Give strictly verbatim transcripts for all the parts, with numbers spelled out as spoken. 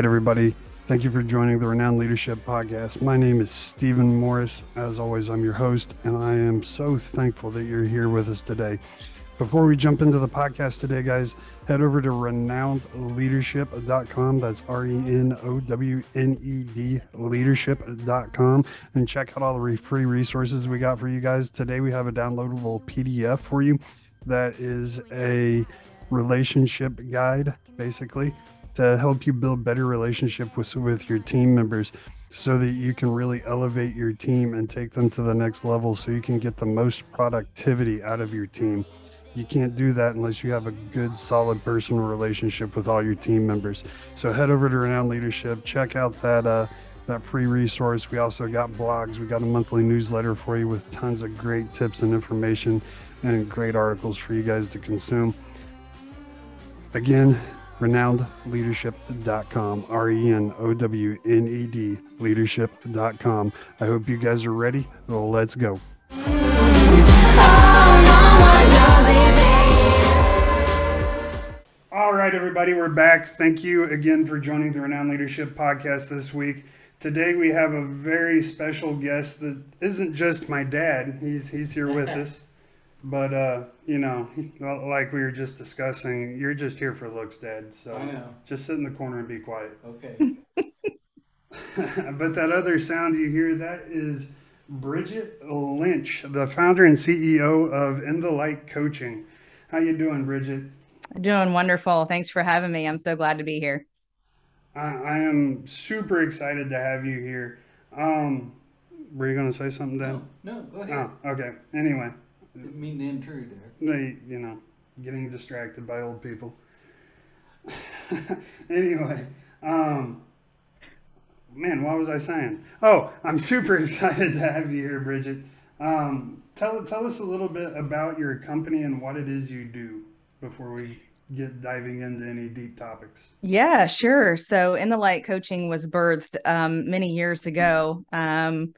right, everybody. Thank you for joining the Renowned Leadership Podcast. My name is Stephen Morris. As always, I'm your host, and I am so thankful that you're here with us today. Before we jump into the podcast today, guys, head over to renowned leadership dot com. That's R E N O W N E D leadership dot com, and check out all the free resources we got for you guys. Today, we have a downloadable P D F for you that is a relationship guide, basically, to help you build better relationship with, with your team members so that you can really elevate your team and take them to the next level so you can get the most productivity out of your team. You can't do that unless you have a good, solid personal relationship with all your team members. So head over to Renowned Leadership, check out that uh, that free resource. We also got blogs. We got a monthly newsletter for you with tons of great tips and information and great articles for you guys to consume. Again, renowned leadership dot com, R E N O W N E D leadership dot com. I hope you guys are ready. Well, let's go. All right, everybody, we're back. Thank you again for joining the Renowned Leadership Podcast this week. Today we have a very special guest that isn't just my dad. He's he's here with us. But, uh, you know, like we were just discussing, you're just here for looks, Dad. So I know. Just sit in the corner and be quiet. Okay. But that other sound you hear, that is Bridget Lynch, the founder and C E O of In the Light Coaching. How you doing, Bridget? Doing wonderful. Thanks for having me. I'm so glad to be here. I, I am super excited to have you here. Um, were you going to say something, Dad? No, no, go ahead. Oh, okay. Anyway. Didn't mean to intrude there. They, you know, getting distracted by old people. Anyway, um, man, what was I saying? Oh, I'm super excited to have you here, Bridget. Um, tell tell us a little bit about your company and what it is you do before we get diving into any deep topics. Yeah, sure. So In the Light Coaching was birthed um, many years ago. Um,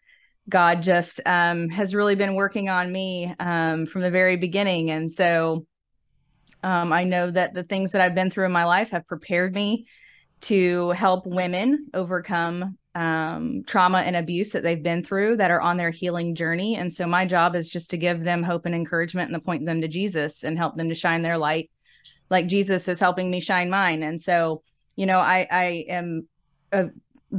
God just um, has really been working on me um, from the very beginning. And so um, I know that the things that I've been through in my life have prepared me to help women overcome um, trauma and abuse that they've been through that are on their healing journey. And so my job is just to give them hope and encouragement and to point them to Jesus and help them to shine their light like Jesus is helping me shine mine. And so, you know, I, I am a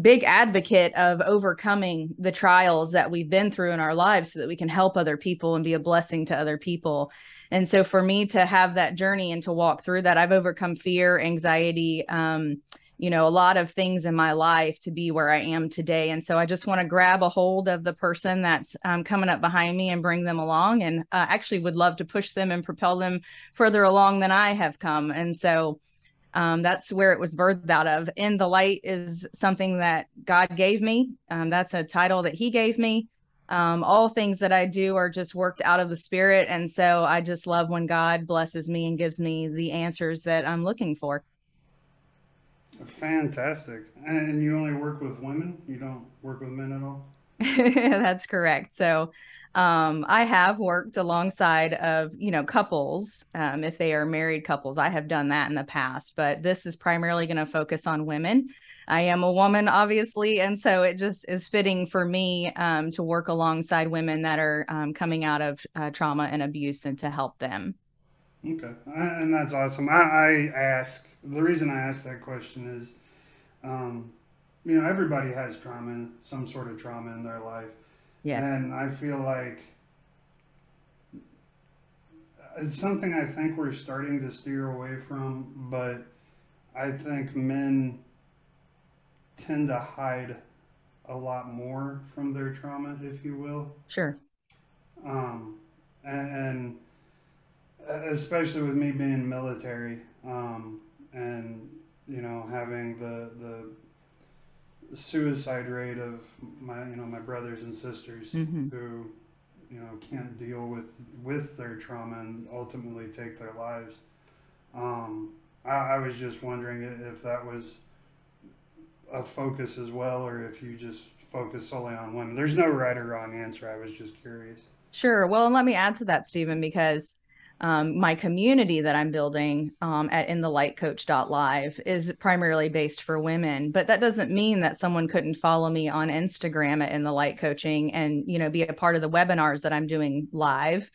big advocate of overcoming the trials that we've been through in our lives so that we can help other people and be a blessing to other people. And so for me to have that journey and to walk through that, I've overcome fear, anxiety, um, you know, a lot of things in my life to be where I am today. And so I just want to grab a hold of the person that's um, coming up behind me and bring them along, and uh, actually would love to push them and propel them further along than I have come. And so Um, that's where it was birthed out of. In the Light is something that God gave me. Um, that's a title that he gave me. Um, all things that I do are just worked out of the Spirit. And so I just love when God blesses me and gives me the answers that I'm looking for. Fantastic. And you only work with women? You don't work with men at all? That's correct. So um, I have worked alongside of, you know, couples. Um, if they are married couples, I have done that in the past, but this is primarily going to focus on women. I am a woman, obviously. And so it just is fitting for me um, to work alongside women that are um, coming out of uh, trauma and abuse and to help them. Okay. And that's awesome. I, I ask, the reason I ask that question is, um, you know, everybody has trauma, some sort of trauma in their life. Yes. And I feel like it's something I think we're starting to steer away from, but I think men tend to hide a lot more from their trauma, if you will. Sure. Um, and, and especially with me being military, um, and, you know, having the, the, suicide rate of my, you know, my brothers and sisters mm-hmm. who, you know, can't deal with, with their trauma and ultimately take their lives. Um, I, I was just wondering if that was a focus as well, or if you just focus solely on women. There's no right or wrong answer. I was just curious. Sure. Well, and let me add to that, Stephen, because um, my community that I'm building um, at in the light coach dot live is primarily based for women, but that doesn't mean that someone couldn't follow me on Instagram at In the Light Coaching and, you know, be a part of the webinars that I'm doing live.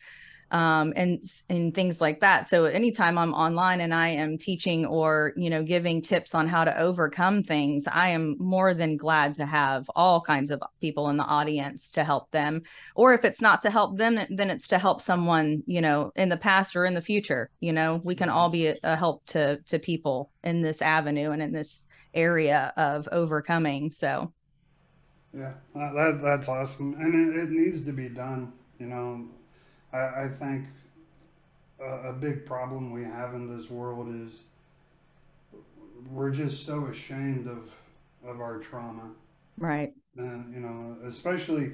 Um, and, and things like that. So anytime I'm online and I am teaching or, you know, giving tips on how to overcome things, I am more than glad to have all kinds of people in the audience to help them. Or if it's not to help them, then it's to help someone, you know, in the past or in the future. You know, we can all be a, a help to, to people in this avenue and in this area of overcoming. So. Yeah, that, that's awesome. And it, it needs to be done, you know. I think a, a big problem we have in this world is we're just so ashamed of of our trauma. Right. And, you know, especially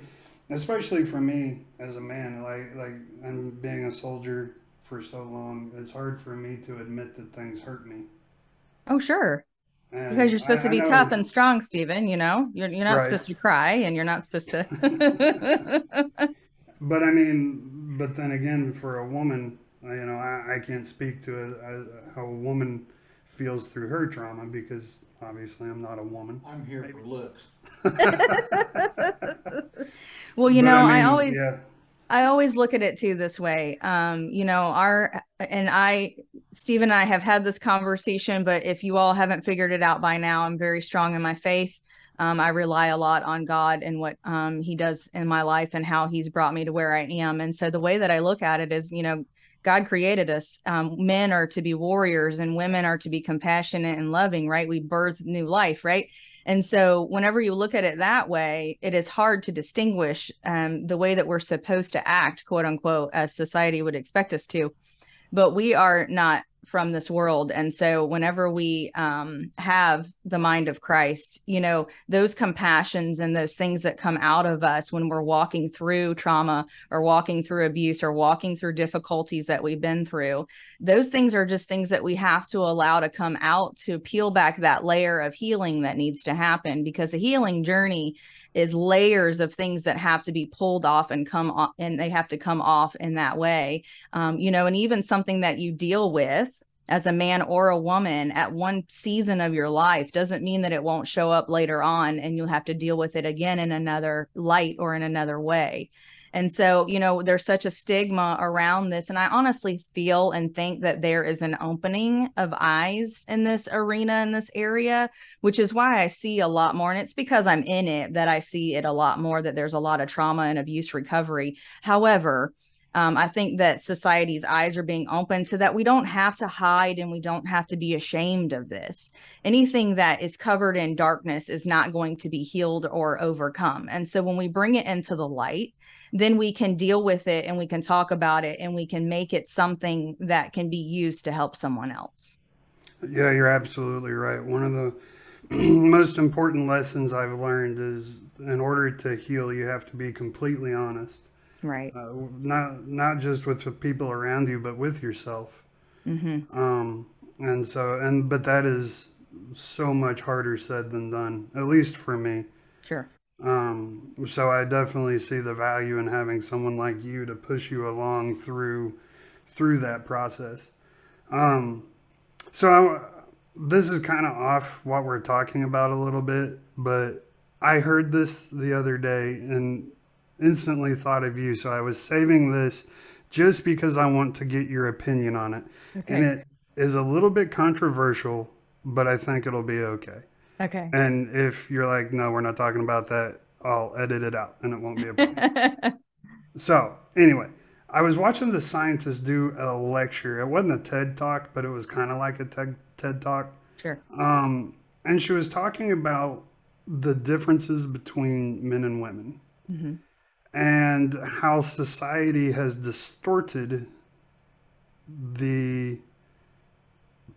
especially for me as a man, like like and being a soldier for so long, it's hard for me to admit that things hurt me. Oh, sure. And because you're supposed I, to be tough and strong, Stephen, you know, you're you're not right. supposed to cry and you're not supposed to. But I mean. But then again, for a woman, you know, I, I can't speak to a, a, how a woman feels through her trauma because obviously I'm not a woman. I'm here Maybe. for looks. Well, you but know, I, mean, I always, yeah. I always look at it too this way. Um, you know, our and I, Steve and I have had this conversation, but if you all haven't figured it out by now, I'm very strong in my faith. Um, I rely a lot on God and what um, he does in my life and how he's brought me to where I am. And so the way that I look at it is, you know, God created us. Um, men are to be warriors and women are to be compassionate and loving, right? We birth new life, right? And so whenever you look at it that way, it is hard to distinguish um, the way that we're supposed to act, quote unquote, as society would expect us to. But we are not from this world. And so whenever we um, have the mind of Christ, you know, those compassions and those things that come out of us when we're walking through trauma or walking through abuse or walking through difficulties that we've been through, those things are just things that we have to allow to come out to peel back that layer of healing that needs to happen, because a healing journey is layers of things that have to be pulled off and come off, and they have to come off in that way. Um, you know, and even something that you deal with as a man or a woman at one season of your life doesn't mean that it won't show up later on and you'll have to deal with it again in another light or in another way. And so, you know, there's such a stigma around this. And I honestly feel and think that there is an opening of eyes in this arena, in this area, which is why I see a lot more. And it's because I'm in it that I see it a lot more, that there's a lot of trauma and abuse recovery. However, Um, I think that society's eyes are being opened so that we don't have to hide and we don't have to be ashamed of this. Anything that is covered in darkness is not going to be healed or overcome. And so when we bring it into the light, then we can deal with it and we can talk about it and we can make it something that can be used to help someone else. Yeah, you're absolutely right. One of the most important lessons I've learned is in order to heal, you have to be completely honest. Right. Uh, not not just with the people around you, but with yourself. Mm-hmm. Um, and so, and but that is so much harder said than done, at least for me. Sure. Um, so I definitely see the value in having someone like you to push you along through through that process. Um, so I, this is kind of off what we're talking about a little bit, but I heard this the other day and instantly thought of you, so I was saving this just because I want to get your opinion on it. Okay. And it is a little bit controversial, but I think it'll be okay. Okay. And if you're like, no, we're not talking about that, I'll edit it out and it won't be a problem. So anyway, I was watching the scientist do a lecture. It wasn't a TED Talk, but it was kind of like a TED TED Talk. Sure. Um, and she was talking about the differences between men and women. Mm-hmm. And how society has distorted the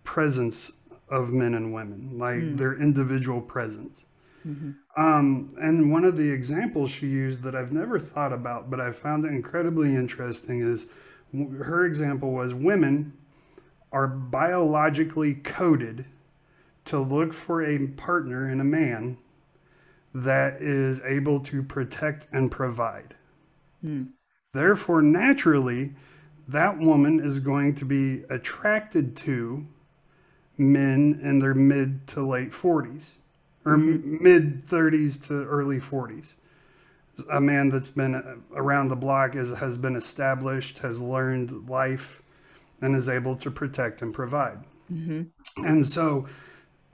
presence of men and women, like mm. their individual presence. Mm-hmm. Um, and one of the examples she used that I've never thought about, but I found it incredibly interesting, is her example was women are biologically coded to look for a partner in a man that is able to protect and provide. Mm. Therefore, naturally, that woman is going to be attracted to men in their mid to late forties or mm-hmm. mid thirties to early forties. A man that's been around the block, is, has been established, has learned life, and is able to protect and provide. Mm-hmm. And so,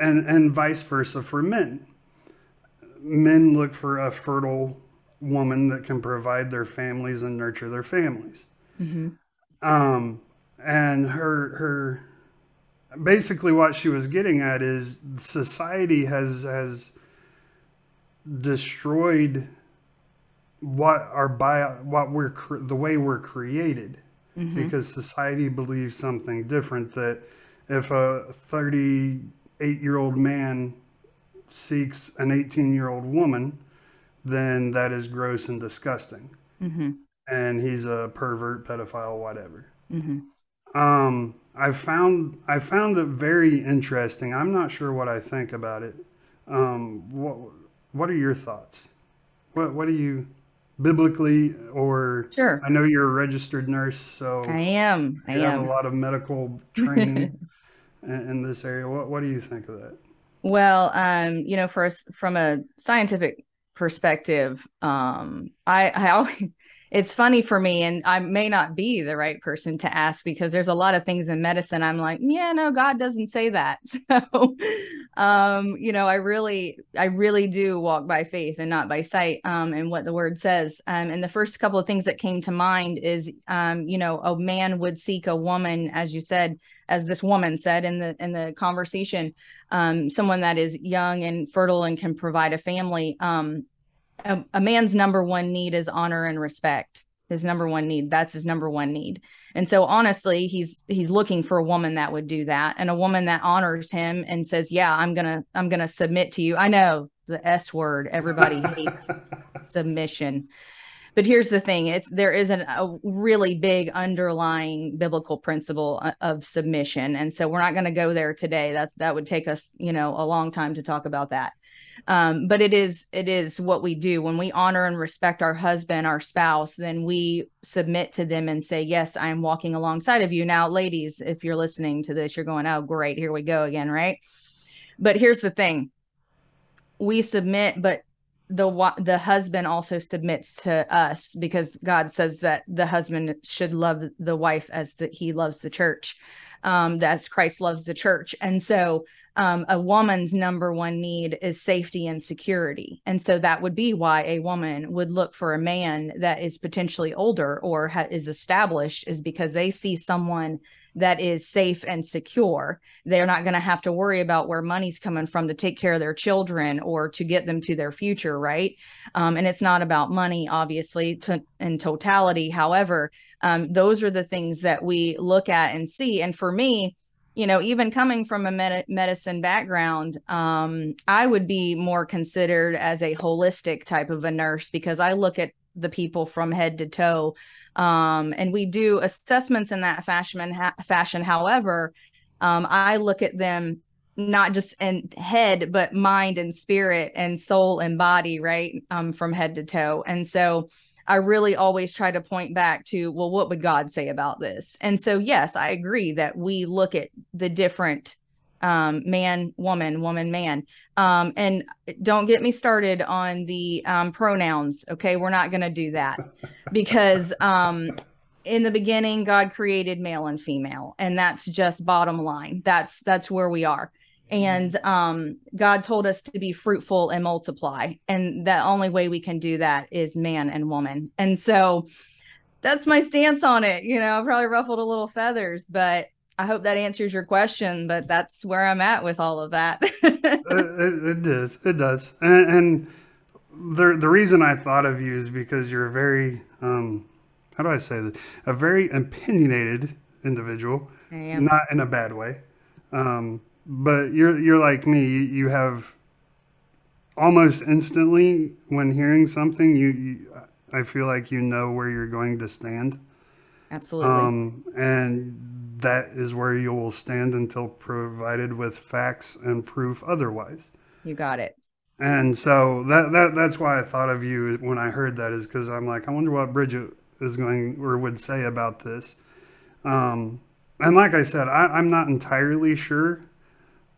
and, and vice versa for men. Men look for a fertile woman that can provide their families and nurture their families. Mm-hmm. Um, and her, her, basically what she was getting at is society has, has destroyed what our bio, what we're, cre- the way we're created, mm-hmm. because society believes something different, that if a thirty-eight year old man seeks an eighteen year old woman, then that is gross and disgusting. Mm-hmm. And he's a pervert, pedophile, whatever. Mm-hmm. Um, I found, I found it very interesting. I'm not sure what I think about it. Um, what, what are your thoughts? What, what do you, biblically or sure. I know you're a registered nurse, so I am. I you am. have a lot of medical training in, in this area. What What do you think of that? Well, um, you know, for us, from a scientific perspective, um, I, I always, it's funny for me, and I may not be the right person to ask because there's a lot of things in medicine I'm like, yeah, no, God doesn't say that. So, um, you know, I really, I really do walk by faith and not by sight, um, and what the word says. Um, and the first couple of things that came to mind is, um, you know, a man would seek a woman, as you said, as this woman said in the, in the conversation, um, someone that is young and fertile and can provide a family. Um, A, a man's number one need is honor and respect. His number one need. That's his number one need. And so honestly, he's he's looking for a woman that would do that, and a woman that honors him and says, yeah, I'm going to I'm going to submit to you. I know the S word. Everybody hates submission. But here's the thing. It's there is an, a really big underlying biblical principle of submission. And so we're not going to go there today. That, that would take us, you know, a long time to talk about that. Um, but it is, it is what we do when we honor and respect our husband, our spouse, then we submit to them and say, yes, I'm walking alongside of you. Now, ladies, if you're listening to this, you're going, oh, great. Here we go again. Right. But here's the thing. We submit, but the, the husband also submits to us, because God says that the husband should love the wife as that he loves the church, um, as Christ loves the church. And so, Um, a woman's number one need is safety and security. And so that would be why a woman would look for a man that is potentially older or ha- is established, is because they see someone that is safe and secure. They're not going to have to worry about where money's coming from to take care of their children or to get them to their future, right? Um, and it's not about money, obviously, to, in totality. However, um, those are the things that we look at and see. And for me, you know, even coming from a med- medicine background, um, I would be more considered as a holistic type of a nurse, because I look at the people from head to toe, um, and we do assessments in that fashion. Ha- fashion. However, um, I look at them not just in head, but mind and spirit and soul and body, right, um, from head to toe. And so I really always try to point back to, well, what would God say about this? And so, yes, I agree that we look at the different um, man, woman, woman, man. Um, and don't get me started on the um, pronouns. Okay, we're not going to do that, because um, in the beginning, God created male and female, and that's just bottom line. That's that's where we are. And um, God told us to be fruitful and multiply. And the only way we can do that is man and woman. And so that's my stance on it. You know, I probably ruffled a little feathers, but I hope that answers your question. But that's where I'm at with all of that. it, it, it does. It does. And, and the, the reason I thought of you is because you're a very, um, how do I say this? A very opinionated individual, not in a bad way. Um But you're you're like me. You have almost instantly, when hearing something, you, you I feel like you know where you're going to stand. Absolutely. Um, and that is where you will stand until provided with facts and proof otherwise. You got it. And so that that that's why I thought of you when I heard that, is because I'm like, I wonder what Bridget is going or would say about this. Um, and like I said, I, I'm not entirely sure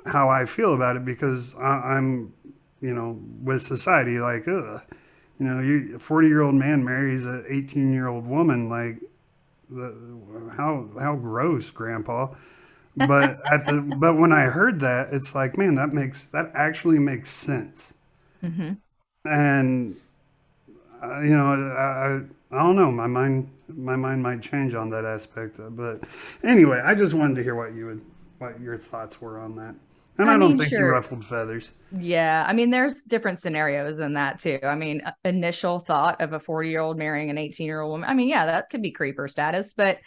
how I feel about it, because I, I'm, you know, with society, like, ugh, you know, you forty year old man marries an eighteen year old woman. Like, the, how, how gross, grandpa. But at the, but when I heard that, it's like, man, that makes, that actually makes sense. Mm-hmm. And uh, you know, I, I, I don't know. My mind, my mind might change on that aspect. But anyway, I just wanted to hear what you would, what your thoughts were on that. And I, I don't mean, think sure. you ruffled feathers. Yeah. I mean, there's different scenarios in that too. I mean, initial thought of a forty year old marrying an eighteen year old woman. I mean, yeah, that could be creeper status, but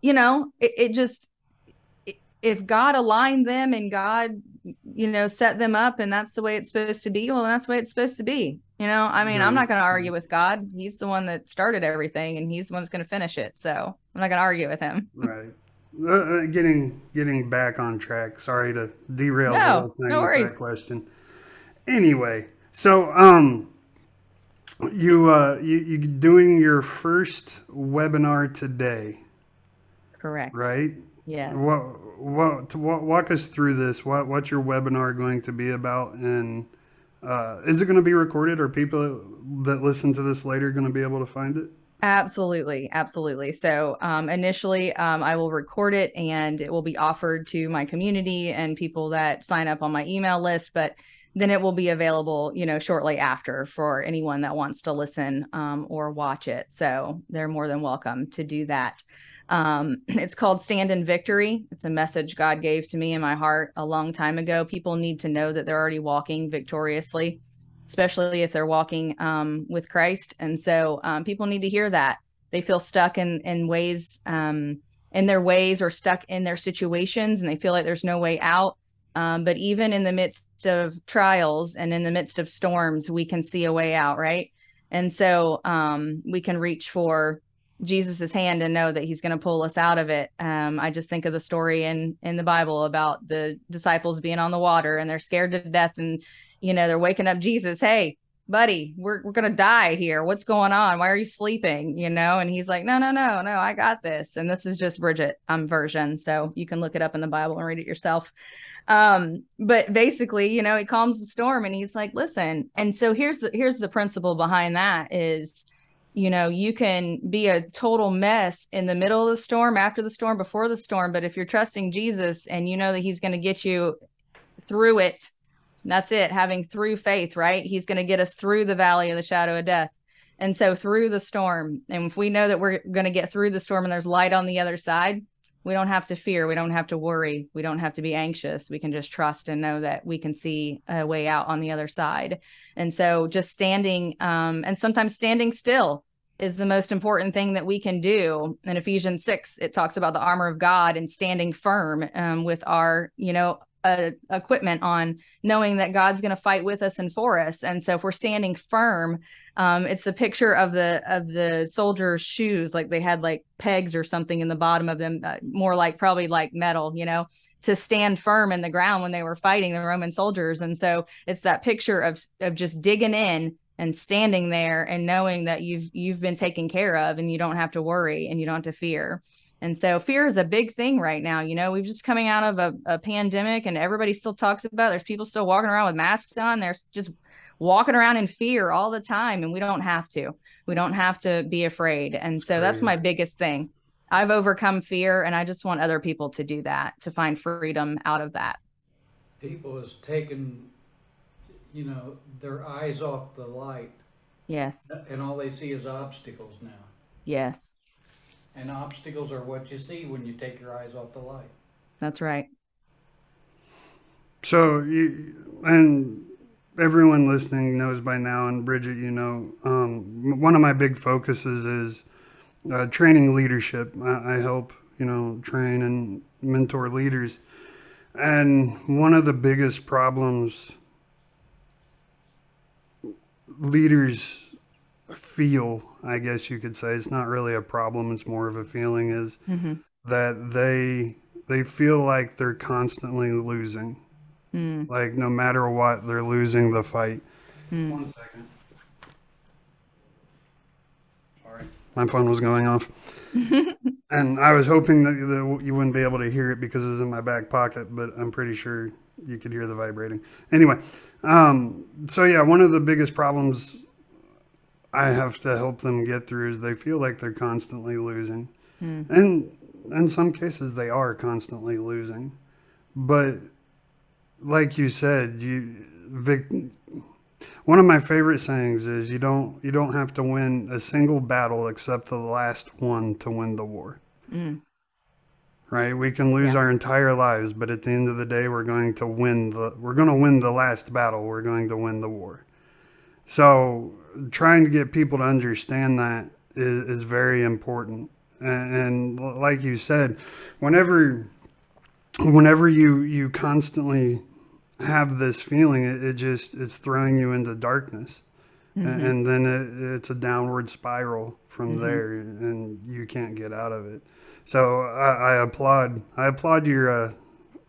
you know, it, it just, it, if God aligned them and God, you know, set them up and that's the way it's supposed to be, well, that's the way it's supposed to be. You know, I mean, right. I'm not going to argue with God. He's the one that started everything and he's the one that's going to finish it. So I'm not going to argue with him. Right. Uh, getting getting back on track. Sorry to derail no, the whole thing no with worries. that question. Anyway, so um, you uh, you you doing your first webinar today? Correct. Right. Yes. What what, what walk us through this? What what's your webinar going to be about? And uh, is it going to be recorded? Are people that listen to this later going to be able to find it? Absolutely. Absolutely. So um, initially um, I will record it and it will be offered to my community and people that sign up on my email list, but then it will be available, you know, shortly after for anyone that wants to listen um, or watch it. So they're more than welcome to do that. Um, it's called Stand in Victory. It's a message God gave to me in my heart a long time ago. People need to know that they're already walking victoriously, especially if they're walking um, with Christ. And so um, people need to hear that. They feel stuck in, in ways, um, in their ways or stuck in their situations, and they feel like there's no way out. Um, but even in the midst of trials and in the midst of storms, we can see a way out, right? And so um, we can reach for Jesus's hand and know that he's going to pull us out of it. Um, I just think of the story in, in the Bible about the disciples being on the water and they're scared to death, and you know, they're waking up Jesus. Hey, buddy, we're we're going to die here. What's going on? Why are you sleeping? You know, and he's like, no, no, no, no, I got this. And this is just Bridget um, version. So you can look it up in the Bible and read it yourself. Um, but basically, you know, he calms the storm and he's like, listen. And so here's the, here's the principle behind that is, you know, you can be a total mess in the middle of the storm, after the storm, before the storm. But if you're trusting Jesus and you know that he's going to get you through it, that's it. Having through faith, right? He's going to get us through the valley of the shadow of death. And so through the storm. And if we know that we're going to get through the storm and there's light on the other side, we don't have to fear. We don't have to worry. We don't have to be anxious. We can just trust and know that we can see a way out on the other side. And so just standing um, and sometimes standing still is the most important thing that we can do. In Ephesians six, it talks about the armor of God and standing firm um, with our, you know, Uh, equipment on, knowing that God's going to fight with us and for us. And so if we're standing firm, um, it's the picture of the of the soldier's shoes, like they had like pegs or something in the bottom of them, uh, more like probably like metal, you know, to stand firm in the ground when they were fighting the Roman soldiers. And so it's that picture of of just digging in and standing there and knowing that you've you've been taken care of and you don't have to worry and you don't have to fear. And so fear is a big thing right now. You know, we've just coming out of a, a pandemic and everybody still talks about it. There's people still walking around with masks on. They're just walking around in fear all the time. And we don't have to. We don't have to be afraid. And so that's my biggest thing. I've overcome fear, and I just want other people to do that, to find freedom out of that. People has taken, you know, their eyes off the light. Yes. And all they see is obstacles now. Yes. And obstacles are what you see when you take your eyes off the light. That's right. So, you, and everyone listening knows by now, and Bridget, you know, um, one of my big focuses is uh, training leadership. I, I help, you know, train and mentor leaders. And one of the biggest problems leaders feel, I guess you could say, it's not really a problem, it's more of a feeling, is mm-hmm. that they they feel like they're constantly losing. Mm. Like no matter what, they're losing the fight. Mm. One second. All right. my phone was going off. And I was hoping that, that you wouldn't be able to hear it because it was in my back pocket, but I'm pretty sure you could hear the vibrating. Anyway, um, so yeah, one of the biggest problems I have to help them get through is they feel like they're constantly losing. Mm. And in some cases they are constantly losing. But like you said, you Vic, one of my favorite sayings is you don't you don't have to win a single battle except the last one to win the war. Mm. Right? We can lose yeah. our entire lives, but at the end of the day, we're going to win the we're going to win the last battle. We're going to win the war. So trying to get people to understand that is, is very important. And, and like you said, whenever whenever you you constantly have this feeling, it, it just it's throwing you into darkness. Mm-hmm. And, and then it, it's a downward spiral from mm-hmm. there, and you can't get out of it. So I, I applaud I applaud your uh,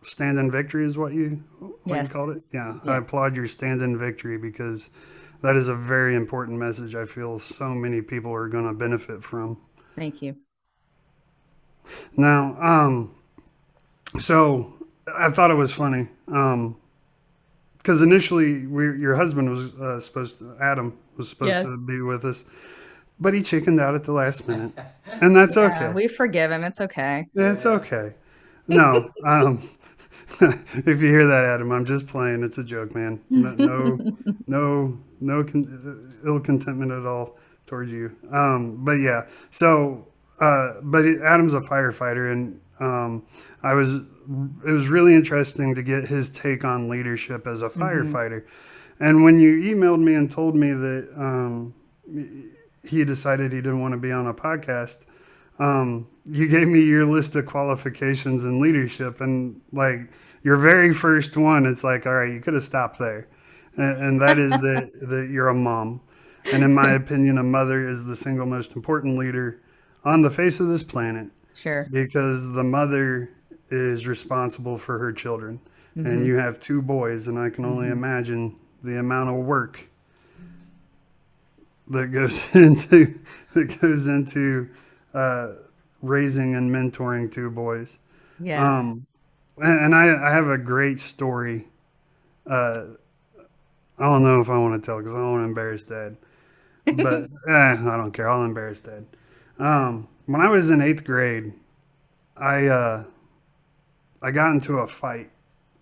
stand in victory is what you what yes. you called it. Yeah, yes. I applaud your stand in victory, because that is a very important message. I feel so many people are going to benefit from. Thank you. Now, um, so I thought it was funny because um, initially we, your husband was uh, supposed to, Adam was supposed yes. to be with us, but he chickened out at the last minute, and that's yeah, okay. We forgive him. It's okay. It's okay. No. Um, if you hear that, Adam, I'm just playing. It's a joke, man. No, no, no, no con- ill contentment at all towards you. Um, but yeah, so, uh, but it, Adam's a firefighter, and um, I was, it was really interesting to get his take on leadership as a firefighter. Mm-hmm. And when you emailed me and told me that um, he decided he didn't want to be on a podcast, um, you gave me your list of qualifications in leadership, and like your very first one, it's like, all right, you could have stopped there. And, and that is that, that you're a mom. And in my opinion, a mother is the single most important leader on the face of this planet. Sure. Because the mother is responsible for her children. Mm-hmm. And you have two boys, and I can only mm-hmm. imagine the amount of work that goes into, that goes into, uh, raising and mentoring two boys. Yes. Um, and, and I, I have a great story. Uh, I don't know if I want to tell because I don't want to embarrass Dad. But eh, I don't care. I'll embarrass Dad. Um, when I was in eighth grade, I uh, I got into a fight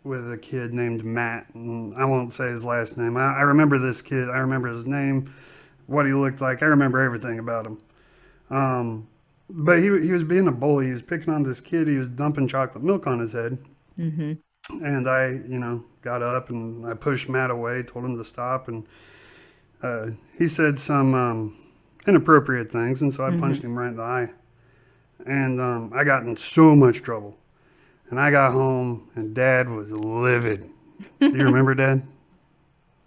with a kid named Matt. And I won't say his last name. I, I remember this kid. I remember his name, what he looked like. I remember everything about him. Um, but he he was being a bully. He was picking on this kid. He was dumping chocolate milk on his head. Mm-hmm. And I, you know, got up and I pushed Matt away, told him to stop. And uh, he said some um, inappropriate things. And so I mm-hmm. punched him right in the eye. And um, I got in so much trouble. And I got home and Dad was livid. Do you remember Dad?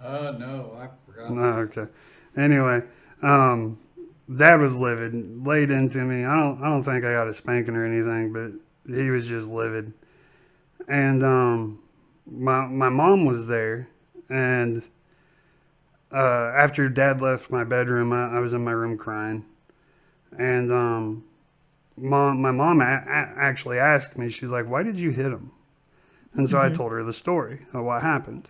Oh, uh, no, I forgot. No, okay. Anyway, um, Dad was livid, laid into me. I don't, I don't think I got a spanking or anything, but he was just livid. And um, my my mom was there, and uh, after Dad left my bedroom, I, I was in my room crying. And um, mom, my mom a- actually asked me, she's like, "Why did you hit him?" And so mm-hmm. I told her the story of what happened.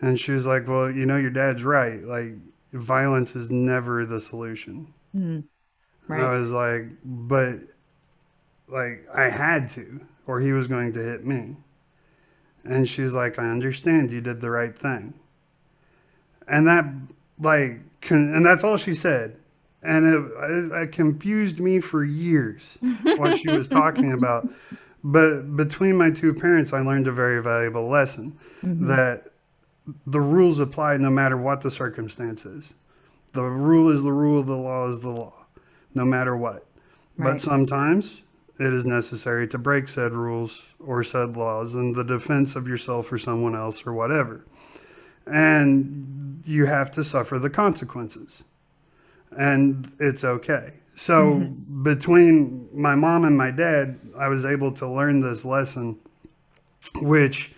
And she was like, "Well, you know, your dad's right. Like, violence is never the solution." Mm. Right. And I was like, "But, like, I had to, or he was going to hit me." And she's like, "I understand, you did the right thing." And that, like, con- and that's all she said. And it, it, it confused me for years what she was talking about. But between my two parents, I learned a very valuable lesson mm-hmm. that the rules apply no matter what the circumstance is. The rule is the rule, the law is the law, no matter what. Right. But sometimes it is necessary to break said rules or said laws in the defense of yourself or someone else or whatever. And you have to suffer the consequences. And it's okay. So mm-hmm. between my mom and my dad, I was able to learn this lesson, which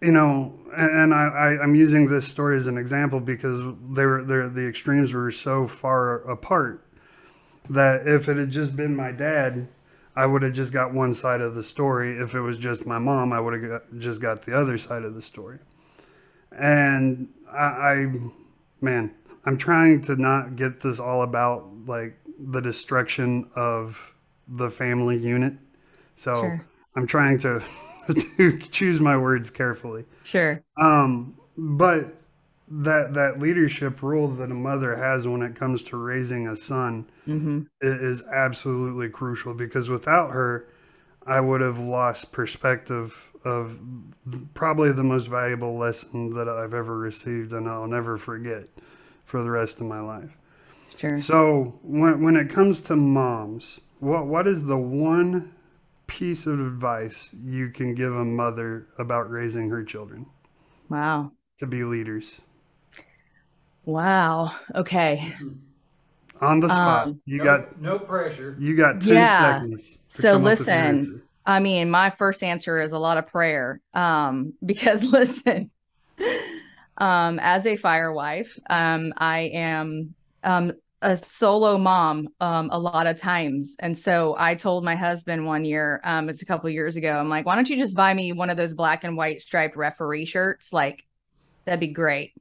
you know, and I, I, I'm using this story as an example because they were they're, the extremes were so far apart that if it had just been my dad, I would have just got one side of the story. If it was just my mom, I would have got, just got the other side of the story. And I, I, man, I'm trying to not get this all about like the destruction of the family unit. So sure. I'm trying to, to choose my words carefully. Sure. Um, but that, that leadership role that a mother has when it comes to raising a son mm-hmm. is absolutely crucial, because without her, I would have lost perspective of probably the most valuable lesson that I've ever received, and I'll never forget for the rest of my life. Sure. So when when it comes to moms, what what is the one piece of advice you can give a mother about raising her children? Wow. To be leaders. Wow. Okay. On the spot. Um, you no, got no pressure. You got two yeah. seconds. So listen, I mean, my first answer is a lot of prayer, um, because listen, um, as a fire wife, um, I am um, a solo mom um, a lot of times. And so I told my husband one year, um, it's a couple of years ago, I'm like, why don't you just buy me one of those black and white striped referee shirts? Like, that'd be great.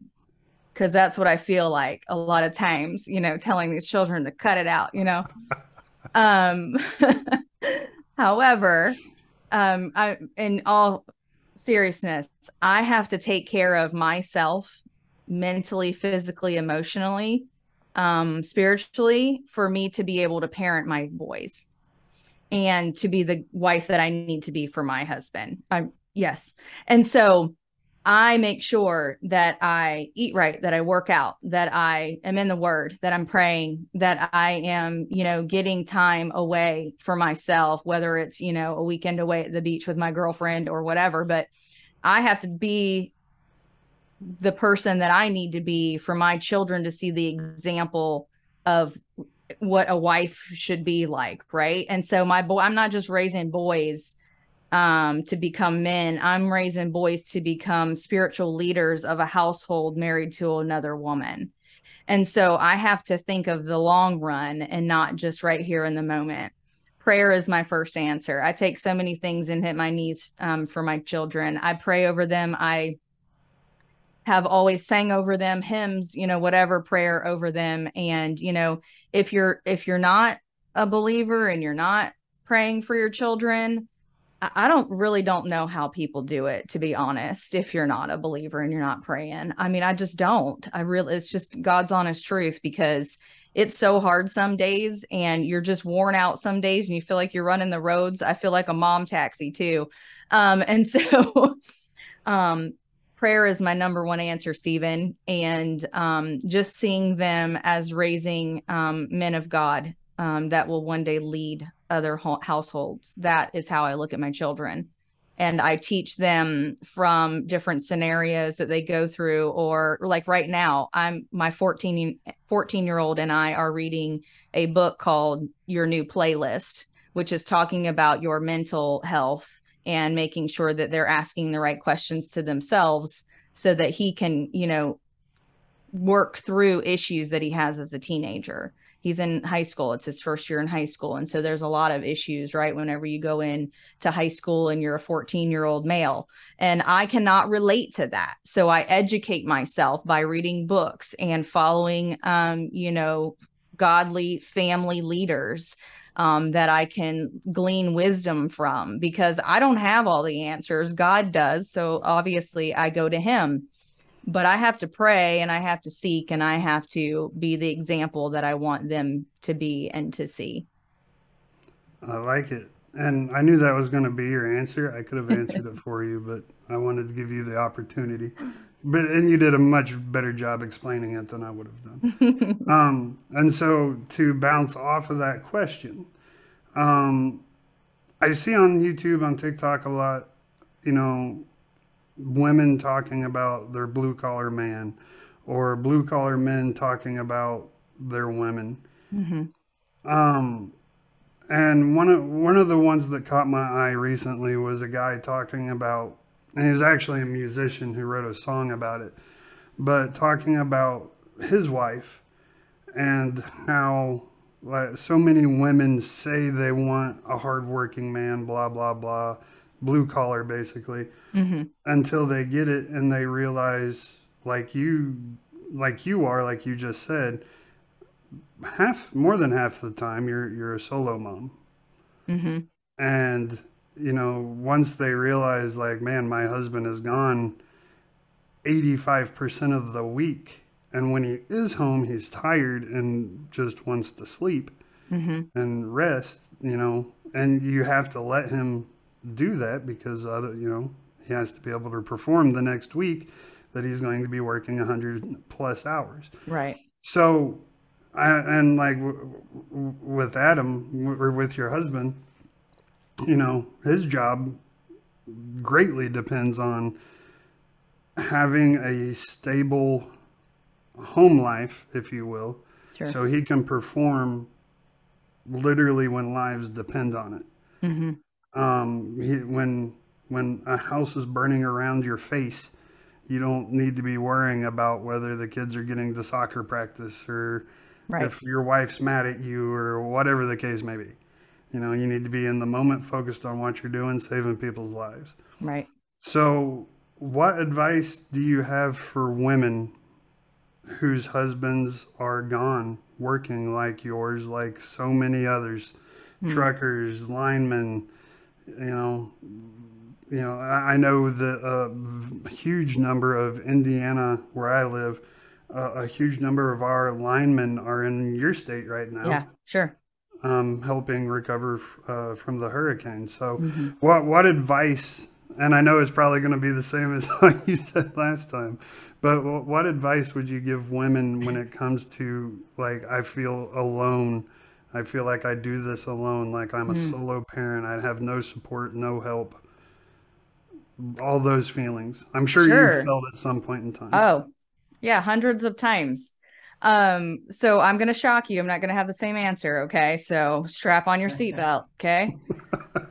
Because that's what I feel like a lot of times, you know, telling these children to cut it out, you know. um However, um, I, in all seriousness, I have to take care of myself mentally, physically, emotionally, um, spiritually, for me to be able to parent my boys and to be the wife that I need to be for my husband. I, yes. And so I make sure that I eat right, that I work out, that I am in the word, that I'm praying, that I am, you know, getting time away for myself, whether it's, you know, a weekend away at the beach with my girlfriend or whatever, but I have to be the person that I need to be for my children to see the example of what a wife should be like. Right. And so my boy, I'm not just raising boys um to become men. I'm raising boys to become spiritual leaders of a household married to another woman. And so I have to think of the long run and not just right here in the moment. Prayer is my first answer. I take so many things and hit my knees um, for my children. I pray over them. I have always sang over them hymns, you know, whatever, prayer over them. And, you know, if you're if you're not a believer and you're not praying for your children, I don't really don't know how people do it, to be honest, if you're not a believer and you're not praying. I mean, I just don't. I really, it's just God's honest truth, because it's so hard some days and you're just worn out some days and you feel like you're running the roads. I feel like a mom taxi too. Um, and so um, prayer is my number one answer, Stephen. And um, just seeing them as raising um, men of God um, that will one day lead other households. That is how I look at my children. And I teach them from different scenarios that they go through, or like right now, I'm my fourteen, fourteen year old and I are reading a book called Your New Playlist, which is talking about your mental health and making sure that they're asking the right questions to themselves so that he can, you know, work through issues that he has as a teenager. He's in high school. It's his first year in high school. And so there's a lot of issues, right? Whenever you go in to high school and you're a fourteen year old male, and I cannot relate to that. So I educate myself by reading books and following, um, you know, godly family leaders um, that I can glean wisdom from, because I don't have all the answers. God does. So obviously I go to him. But I have to pray and I have to seek and I have to be the example that I want them to be and to see. I like it. And I knew that was going to be your answer. I could have answered it for you, but I wanted to give you the opportunity. But and you did a much better job explaining it than I would have done. um, and so to bounce off of that question, um, I see on YouTube, on TikTok a lot, you know, women talking about their blue collar man, or blue collar men talking about their women. Mm-hmm. Um, and one of, one of the ones that caught my eye recently was a guy talking about And he was actually a musician who wrote a song about it, but talking about his wife and how like so many women say they want a hardworking man, blah, blah, blah, blue collar, basically, mm-hmm. until they get it and they realize, like you, like you are, like you just said, half, more than half the time, you're, you're a solo mom. Mm-hmm. And, you know, once they realize, like, man, my husband is gone eighty-five percent of the week. And when he is home, he's tired and just wants to sleep mm-hmm. and rest, you know, and you have to let him do that because, other, you know, he has to be able to perform the next week that he's going to be working one hundred plus hours. Right. So, I, and like w- w- with Adam w- or with your husband, you know, his job greatly depends on having a stable home life, if you will, sure. so he can perform literally when lives depend on it. Mm-hmm. Um, he, when when a house is burning around your face, you don't need to be worrying about whether the kids are getting to soccer practice or right. if your wife's mad at you or whatever the case may be. You know, you need to be in the moment, focused on what you're doing, saving people's lives. Right. So what advice do you have for women whose husbands are gone working, like yours, like so many others, mm-hmm. truckers, linemen, you know, you know, I, I know the uh, huge number of Indiana where I live, uh, a huge number of our linemen are in your state right now. Yeah, sure. Um, helping recover uh, from the hurricane. So mm-hmm. what, what advice, and I know it's probably going to be the same as you said last time, but what advice would you give women when it comes to, like, I feel alone, I feel like I do this alone, like I'm a mm. solo parent, I have no support, no help, all those feelings. I'm sure, sure. you felt at some point in time. Oh, yeah, hundreds of times. Um, so I'm going to shock you. I'm not going to have the same answer. Okay. So strap on your seatbelt. Okay.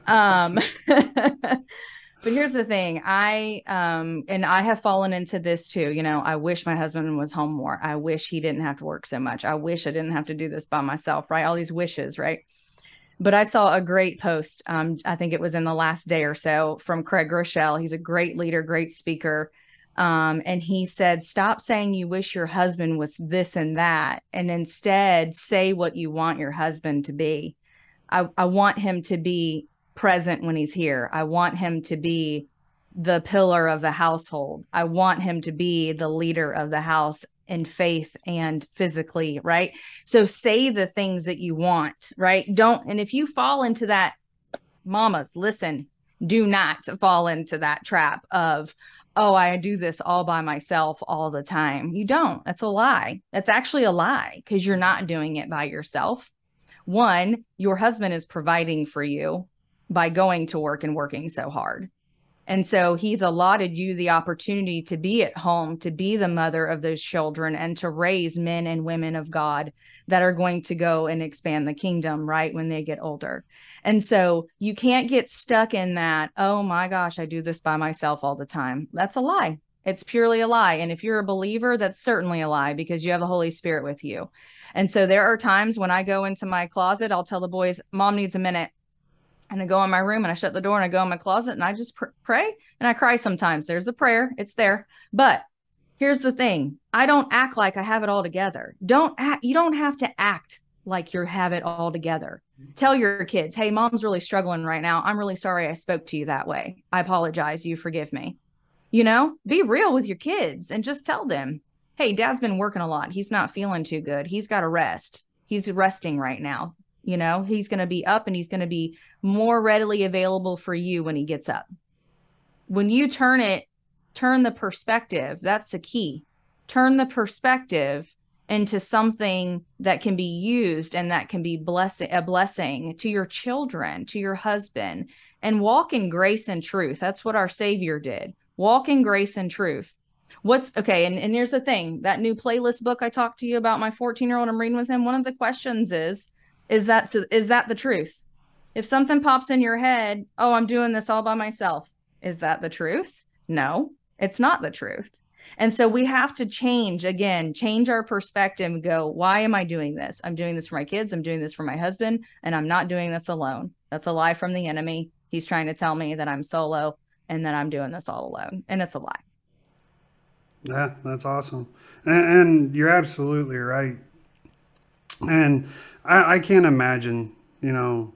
um, But here's the thing. I, um, and I have fallen into this too. You know, I wish my husband was home more. I wish he didn't have to work so much. I wish I didn't have to do this by myself. Right. All these wishes. Right. But I saw a great post. Um, I think it was in the last day or so from Craig Groeschel. He's a great leader, great speaker. Um, and he said, stop saying you wish your husband was this and that, and instead say what you want your husband to be. I, I want him to be present when he's here. I want him to be the pillar of the household. I want him to be the leader of the house in faith and physically, right? So say the things that you want, right? Don't, and if you fall into that, mamas, listen, do not fall into that trap of, oh, I do this all by myself all the time. You don't. That's a lie. That's actually a lie because you're not doing it by yourself. One, your husband is providing for you by going to work and working so hard. And so he's allotted you the opportunity to be at home, to be the mother of those children, and to raise men and women of God that are going to go and expand the kingdom, right, when they get older. And so you can't get stuck in that, oh my gosh, I do this by myself all the time. That's a lie. It's purely a lie. And if you're a believer, that's certainly a lie because you have the Holy Spirit with you. And so there are times when I go into my closet, I'll tell the boys, Mom needs a minute. And I go in my room and I shut the door and I go in my closet and I just pr- pray and I cry sometimes. There's the prayer. It's there. But here's the thing. I don't act like I have it all together. Don't act. You don't have to act like you have it all together. Tell your kids, hey, Mom's really struggling right now. I'm really sorry I spoke to you that way. I apologize. You forgive me. You know, be real with your kids and just tell them, hey, Dad's been working a lot. He's not feeling too good. He's got to rest. He's resting right now. You know, he's going to be up and he's going to be more readily available for you when he gets up. When you turn it, turn the perspective. That's the key. Turn the perspective into something that can be used and that can be blessing, a blessing to your children, to your husband, and walk in grace and truth. That's what our Savior did. Walk in grace and truth. What's okay. And, and here's the thing, that new playlist book I talked to you about, my fourteen year old, I'm reading with him. One of the questions is, Is that, is that the truth? If something pops in your head, oh, I'm doing this all by myself. Is that the truth? No, it's not the truth. And so we have to change, again, change our perspective and go, why am I doing this? I'm doing this for my kids. I'm doing this for my husband, and I'm not doing this alone. That's a lie from the enemy. He's trying to tell me that I'm solo and that I'm doing this all alone. And it's a lie. Yeah, that's awesome. And, and you're absolutely right. And I, I can't imagine, you know,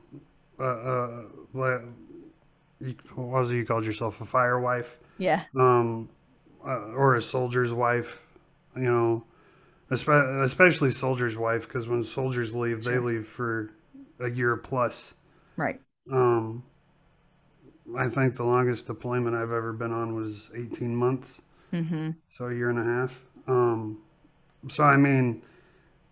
uh, uh, what, what was it you called yourself? A fire wife? Yeah. Um. Uh, or a soldier's wife, you know, especially soldier's wife, because when soldiers leave, sure. they leave for a year plus. Right. Um, I think the longest deployment I've ever been on was eighteen months. Mm-hmm. So a year and a half. Um, so, I mean,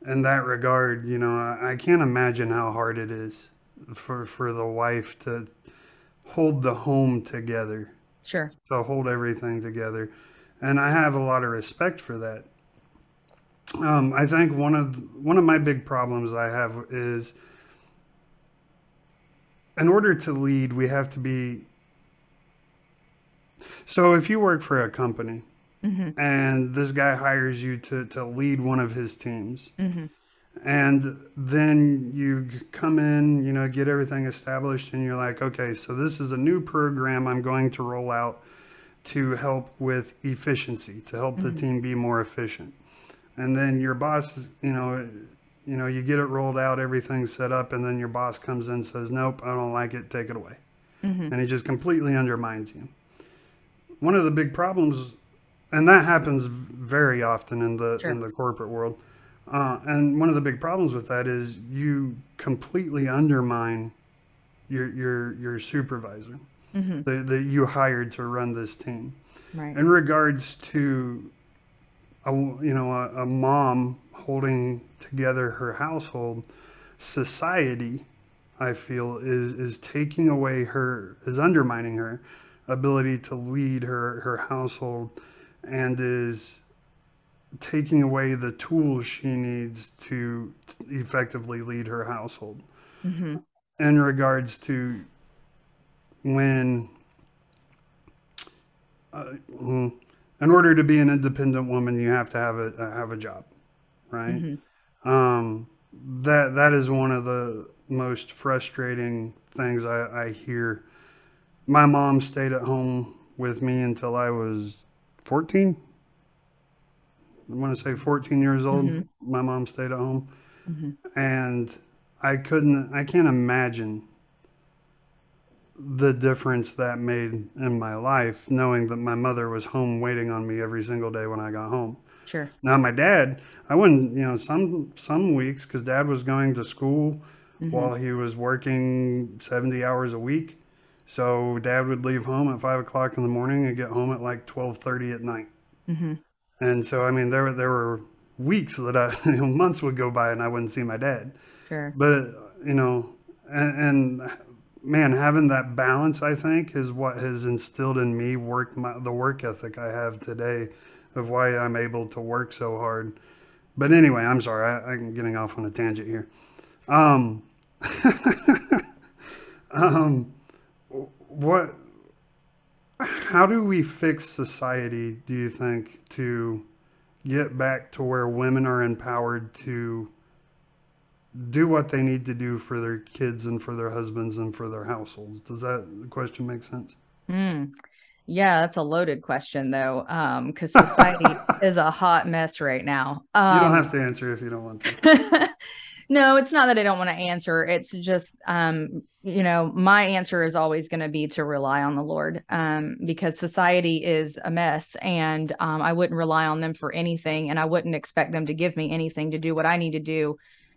in that regard, you know, I, I can't imagine how hard it is for, for the wife to hold the home together. Sure. To hold everything together. And I have a lot of respect for that. Um, I think one of one of my big problems I have is, in order to lead, we have to be. So if you work for a company, mm-hmm. and this guy hires you to, to lead one of his teams, mm-hmm. and then you come in, you know, get everything established, and you're like, okay, so this is a new program I'm going to roll out to help with efficiency, to help the mm-hmm. team be more efficient. And then your boss, you know, you know, you get it rolled out, everything's set up, and then your boss comes in and says, nope, I don't like it, take it away. Mm-hmm. And he just completely undermines you. One of the big problems, and that happens very often in the sure. in the corporate world, uh, and one of the big problems with that is you completely undermine your your your supervisor. Mm-hmm. That, that you hired to run this team. Right. In regards to, a, you know, a, a mom holding together her household, society, I feel, is is taking away her, is undermining her ability to lead her, her household, and is taking away the tools she needs to effectively lead her household. Mm-hmm. In regards to when, uh, in order to be an independent woman, you have to have a have a job, right? Mm-hmm. Um, that that is one of the most frustrating things I, I hear. My mom stayed at home with me until I was fourteen. I want to say fourteen years old. Mm-hmm. My mom stayed at home, mm-hmm. and I couldn't. I can't imagine the difference that made in my life, knowing that my mother was home waiting on me every single day when I got home. Sure. Now my dad, I wouldn't, you know, some, some weeks, cause dad was going to school mm-hmm. while he was working seventy hours a week. So dad would leave home at five o'clock in the morning and get home at like twelve thirty at night. Mm-hmm. And so, I mean, there were, there were weeks that I, you know, months would go by and I wouldn't see my dad. Sure. But, you know, and, and man, having that balance, I think, is what has instilled in me work my, the work ethic I have today, of why I'm able to work so hard. But anyway, I'm sorry, I, I'm getting off on a tangent here. Um, um, what? How do we fix society, do you think, to get back to where women are empowered to do what they need to do for their kids and for their husbands and for their households? Does that question make sense? Mm. Yeah, that's a loaded question, though, um, because society is a hot mess right now. Um, you don't have to answer if you don't want to. No, it's not that I don't want to answer. It's just, um, you know, my answer is always going to be to rely on the Lord, um, because society is a mess, and um, I wouldn't rely on them for anything, and I wouldn't expect them to give me anything to do what I need to do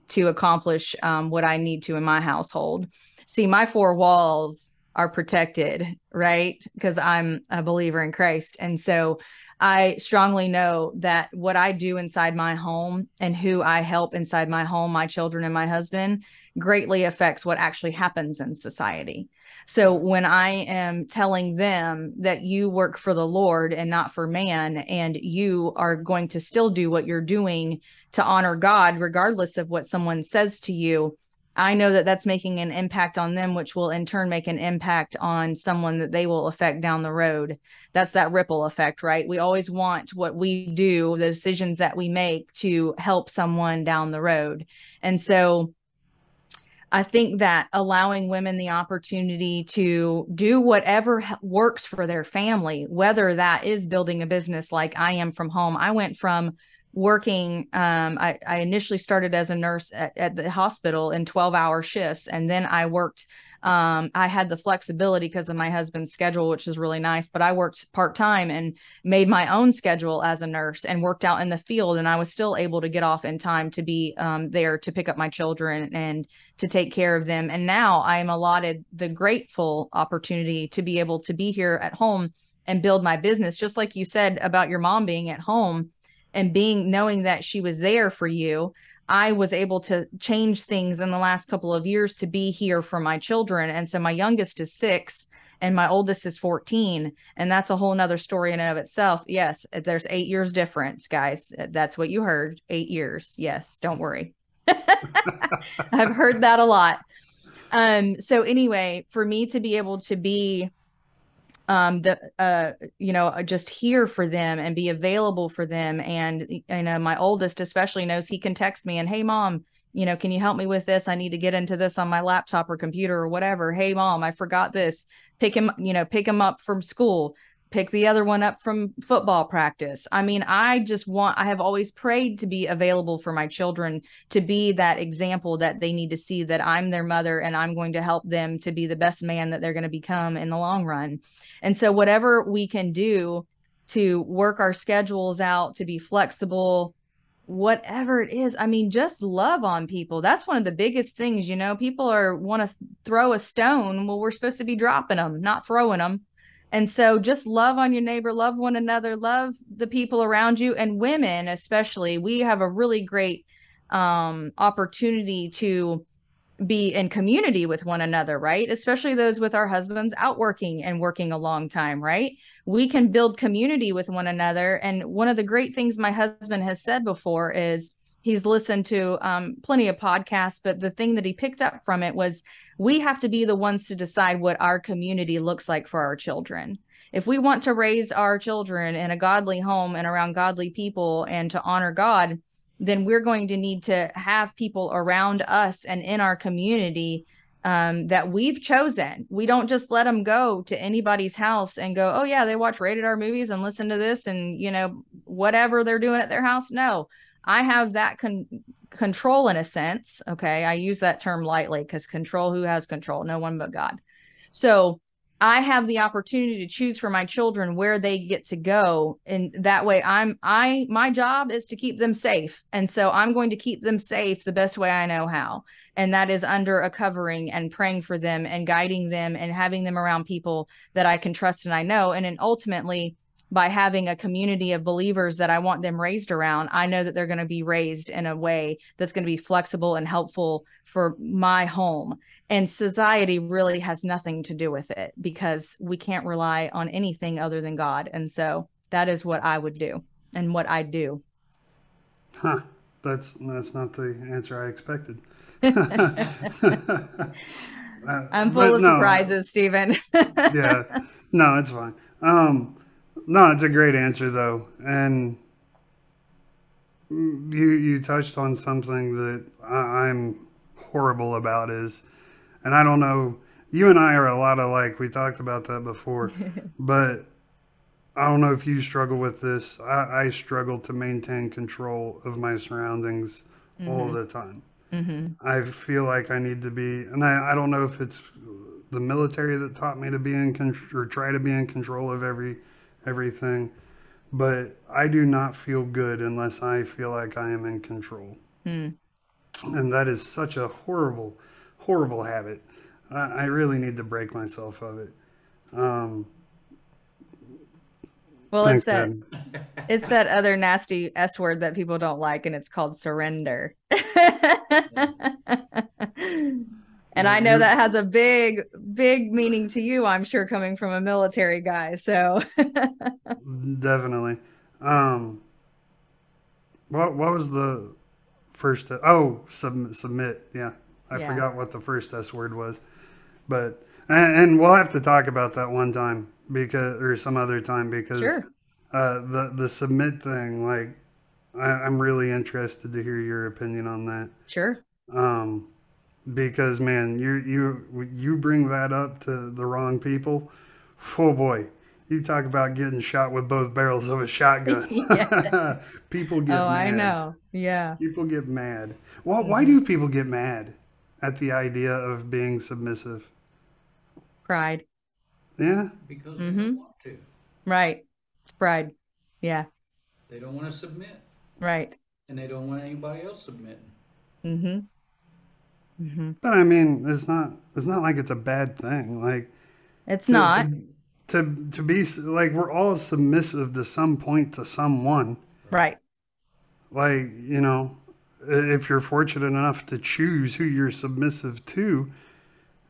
to accomplish um, what I need to in my household. See, my four walls are protected, right? Because I'm a believer in Christ. And so I strongly know that what I do inside my home and who I help inside my home, my children and my husband, greatly affects what actually happens in society. So when I am telling them that you work for the Lord and not for man, and you are going to still do what you're doing to honor God, regardless of what someone says to you, I know that that's making an impact on them, which will in turn make an impact on someone that they will affect down the road. That's that ripple effect, right? We always want what we do, the decisions that we make, to help someone down the road. And so I think that allowing women the opportunity to do whatever works for their family, whether that is building a business like I am from home. I went from working, um, I, I initially started as a nurse at, at the hospital in twelve hour shifts. And then I worked, um, I had the flexibility because of my husband's schedule, which is really nice, but I worked part-time and made my own schedule as a nurse and worked out in the field. And I was still able to get off in time to be um, there to pick up my children and to take care of them. And now I am allotted the grateful opportunity to be able to be here at home and build my business. Just like you said about your mom being at home, and being, knowing that she was there for you, I was able to change things in the last couple of years to be here for my children. And so my youngest is six and my oldest is fourteen. And that's a whole nother story in and of itself. Yes, there's eight years difference, guys. That's what you heard. Eight years. Yes. Don't worry. I've heard that a lot. Um, so anyway, for me to be able to be Um, the, uh, you know, just here for them and be available for them. And, you know, my oldest especially knows he can text me and, hey, mom, you know, can you help me with this? I need to get into this on my laptop or computer or whatever. Hey, mom, I forgot this. Pick him, you know, pick him up from school, pick the other one up from football practice. I mean, I just want, I have always prayed to be available for my children, to be that example that they need to see that I'm their mother and I'm going to help them to be the best man that they're going to become in the long run. And so whatever we can do to work our schedules out, to be flexible, whatever it is, I mean, just love on people. That's one of the biggest things, you know, people are want to throw a stone. Well, we're supposed to be dropping them, not throwing them. And so just love on your neighbor, love one another, love the people around you. And women, especially, we have a really great um, opportunity to be in community with one another, right? Especially those with our husbands out working and working a long time, right? We can build community with one another. And one of the great things my husband has said before is he's listened to um, plenty of podcasts, but the thing that he picked up from it was we have to be the ones to decide what our community looks like for our children. If we want to raise our children in a godly home and around godly people and to honor God, then we're going to need to have people around us and in our community um, that we've chosen. We don't just let them go to anybody's house and go, oh yeah, they watch rated R movies and listen to this and, you know, whatever they're doing at their house. No. I have that con- control in a sense. Okay. I use that term lightly because control, who has control? No one but God. So I have the opportunity to choose for my children where they get to go. And that way I'm, I, my job is to keep them safe. And so I'm going to keep them safe the best way I know how. And that is under a covering and praying for them and guiding them and having them around people that I can trust and I know. And then ultimately, by having a community of believers that I want them raised around, I know that they're going to be raised in a way that's going to be flexible and helpful for my home. And society really has nothing to do with it because we can't rely on anything other than God. And so that is what I would do and what I do. Huh. That's, that's not the answer I expected. uh, I'm full of no. surprises, Stephen. Yeah. No, it's fine. Um, No, it's a great answer though, and you you touched on something that I, I'm horrible about is, and I don't know, you and I are a lot alike. We talked about that before, but I don't know if you struggle with this. I, I struggle to maintain control of my surroundings mm-hmm. all the time. Mm-hmm. I feel like I need to be, and I, I don't know if it's the military that taught me to be in control or try to be in control of every. everything, but I do not feel good unless I feel like I am in control. Mm. And that is such a horrible, horrible habit. I, I really need to break myself of it. Um, well, thanks, it's that, it's that other nasty S word that people don't like, and it's called surrender. And I know that has a big, big meaning to you, I'm sure, coming from a military guy. So definitely. Um, what what was the first? Oh, sub, submit. Yeah, I yeah. forgot what the first S word was, but and, and we'll have to talk about that one time because or some other time because sure. uh, the the submit thing. Like, I, I'm really interested to hear your opinion on that. Sure. Um, because man, you you you bring that up to the wrong people. Oh boy. You talk about getting shot with both barrels of a shotgun. Yeah. People get oh, mad. Oh, I know. Yeah. People get mad. Well, mm-hmm. Why do people get mad at the idea of being submissive? Pride. Yeah. Because mm-hmm. they don't want to. Right. It's pride. Yeah. They don't want to submit. Right. And they don't want anybody else submitting. Mm-hmm. Mm-hmm. But I mean, it's not. It's not like it's a bad thing. Like. It's to, not. To, To to be like, we're all submissive to some point to someone. Right. Like, you know, if you're fortunate enough to choose who you're submissive to,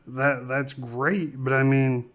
that that's great. But I mean,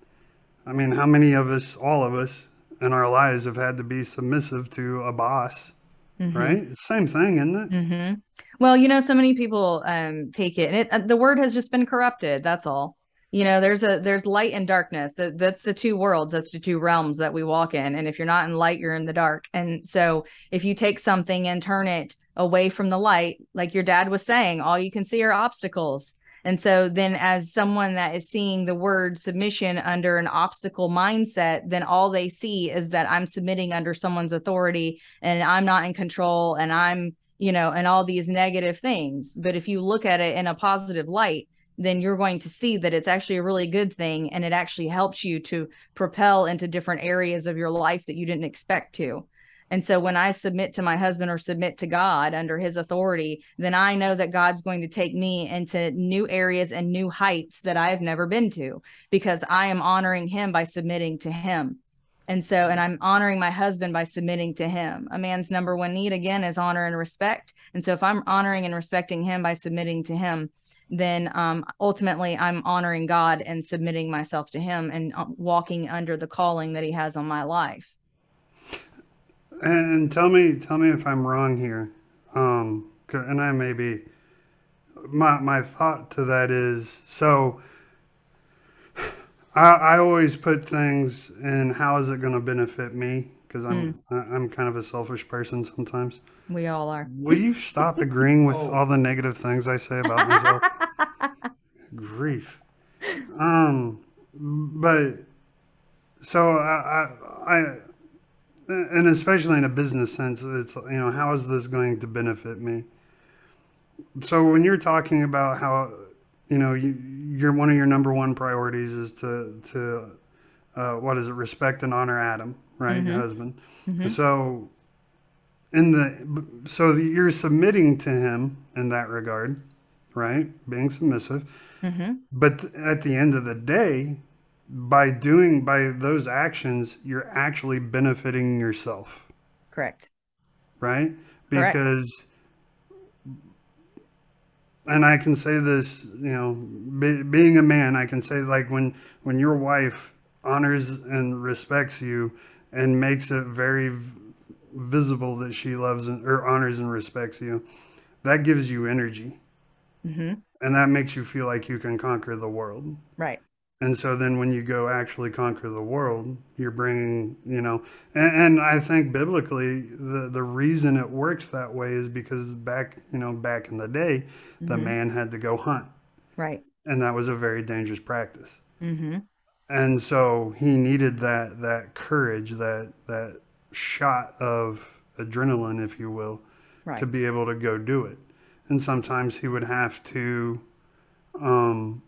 I mean, how many of us, all of us in our lives have had to be submissive to a boss, mm-hmm. right? Same thing, isn't it? Mm-hmm. Well, you know, so many people um, take it and it, the word has just been corrupted. That's all. You know, there's a there's light and darkness. That that's the two worlds. That's the two realms that we walk in. And if you're not in light, you're in the dark. And so if you take something and turn it away from the light, like your dad was saying, all you can see are obstacles. And so then as someone that is seeing the word submission under an obstacle mindset, then all they see is that I'm submitting under someone's authority and I'm not in control and I'm, you know, and all these negative things. But if you look at it in a positive light, then you're going to see that it's actually a really good thing. And it actually helps you to propel into different areas of your life that you didn't expect to. And so when I submit to my husband or submit to God under his authority, then I know that God's going to take me into new areas and new heights that I have never been to because I am honoring him by submitting to him. And so, and I'm honoring my husband by submitting to him. A man's number one need again is honor and respect. And so if I'm honoring and respecting him by submitting to him, then um, ultimately I'm honoring God and submitting myself to him and uh, walking under the calling that he has on my life. And tell me, tell me if I'm wrong here. Um, and I may be, my, my thought to that is, so I, I always put things in how is it going to benefit me? Because I'm, mm. I'm kind of a selfish person sometimes. We all are. Will you stop agreeing with oh. all the negative things I say about myself? Grief. Um, but so I, I, I, and especially in a business sense, it's, you know, how is this going to benefit me? So when you're talking about how, you know, you, you're one of your number one priorities is to, to, uh, what is it? Respect and honor Adam, right? Mm-hmm. Your husband. Mm-hmm. So, In the so you're submitting to him in that regard, right? Being submissive, mm-hmm. but at the end of the day, by doing by those actions, you're actually benefiting yourself. Correct. Right? Because, correct. And I can say this, you know, be, being a man, I can say like when when your wife honors and respects you and makes it very visible that she loves and, or honors and respects you, that gives you energy, mm-hmm. and that makes you feel like you can conquer the world, right? And so then when you go actually conquer the world, you're bringing, you know, and, and I think biblically the the reason it works that way is because back you know back in the day, mm-hmm. the man had to go hunt, right? And that was a very dangerous practice, mm-hmm. and so he needed that that courage, that that shot of adrenaline, if you will, right. to be able to go do it. And sometimes he would have to um,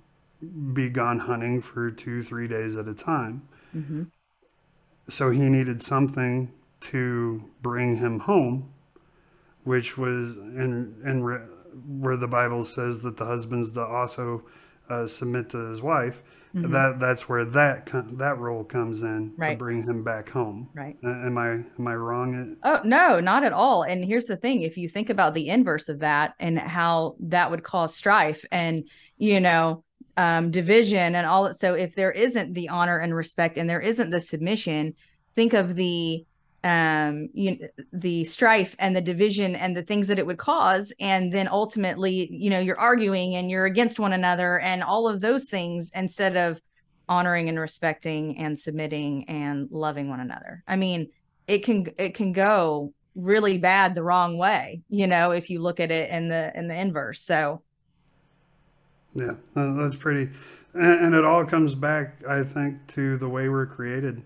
be gone hunting for two, three days at a time. Mm-hmm. So he needed something to bring him home, which was in, in re- where the Bible says that the husband's to also uh, submit to his wife. Mm-hmm. That that's where that that role comes in, right. to bring him back home. Right? Am I am I wrong? Oh no, not at all. And here's the thing: if you think about the inverse of that and how that would cause strife and you know um, division and all, so if there isn't the honor and respect and there isn't the submission, think of the um, you know, the strife and the division and the things that it would cause. And then ultimately, you know, you're arguing and you're against one another and all of those things, instead of honoring and respecting and submitting and loving one another. I mean, it can, it can go really bad the wrong way, you know, if you look at it in the, in the inverse. So. Yeah, that's pretty. And, and it all comes back, I think, to the way we're created.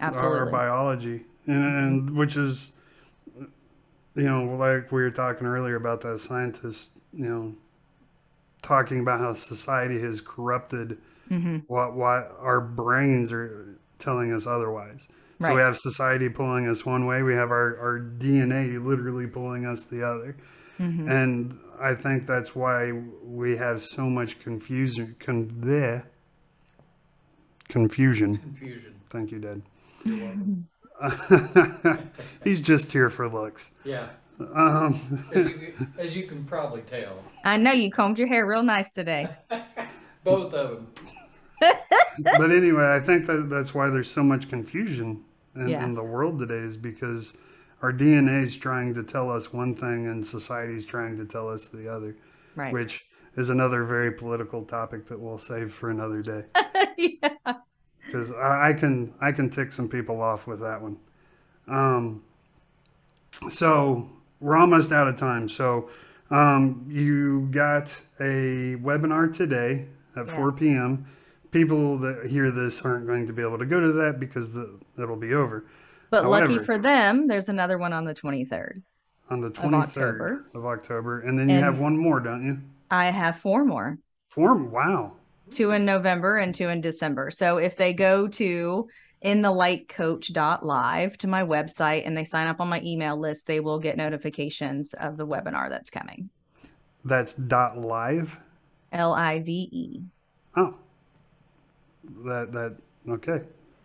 Absolutely. Our biology, and, and which is, you know, like we were talking earlier about that scientist, you know, talking about how society has corrupted mm-hmm. what, what our brains are telling us otherwise. Right. So we have society pulling us one way. We have our, our D N A literally pulling us the other. Mm-hmm. And I think that's why we have so much confusion. Con- there. Confusion. Confusion. Thank you, Dad. You're welcome. He's just here for looks. Yeah. Um, as, you, as you can probably tell. I know you combed your hair real nice today. Both of them. But anyway, I think that that's why there's so much confusion in, yeah. in the world today, is because our D N A is trying to tell us one thing and society is trying to tell us the other. Right. Which is another very political topic that we'll save for another day. Yeah. Because I, I can I can tick some people off with that one. Um, so we're almost out of time. So um, you got a webinar today at yes. four p.m. People that hear this aren't going to be able to go to that because the, it'll be over. But However, lucky for them, there's another one on the twenty-third. On the twenty-third of October. Of October. And then you and have one more, don't you? I have four more. Four? Wow. Two in November and two in December. So if they go to in the light coach dot live to my website and they sign up on my email list, they will get notifications of the webinar that's coming. That's dot live? L I V E. Oh. That, that, okay.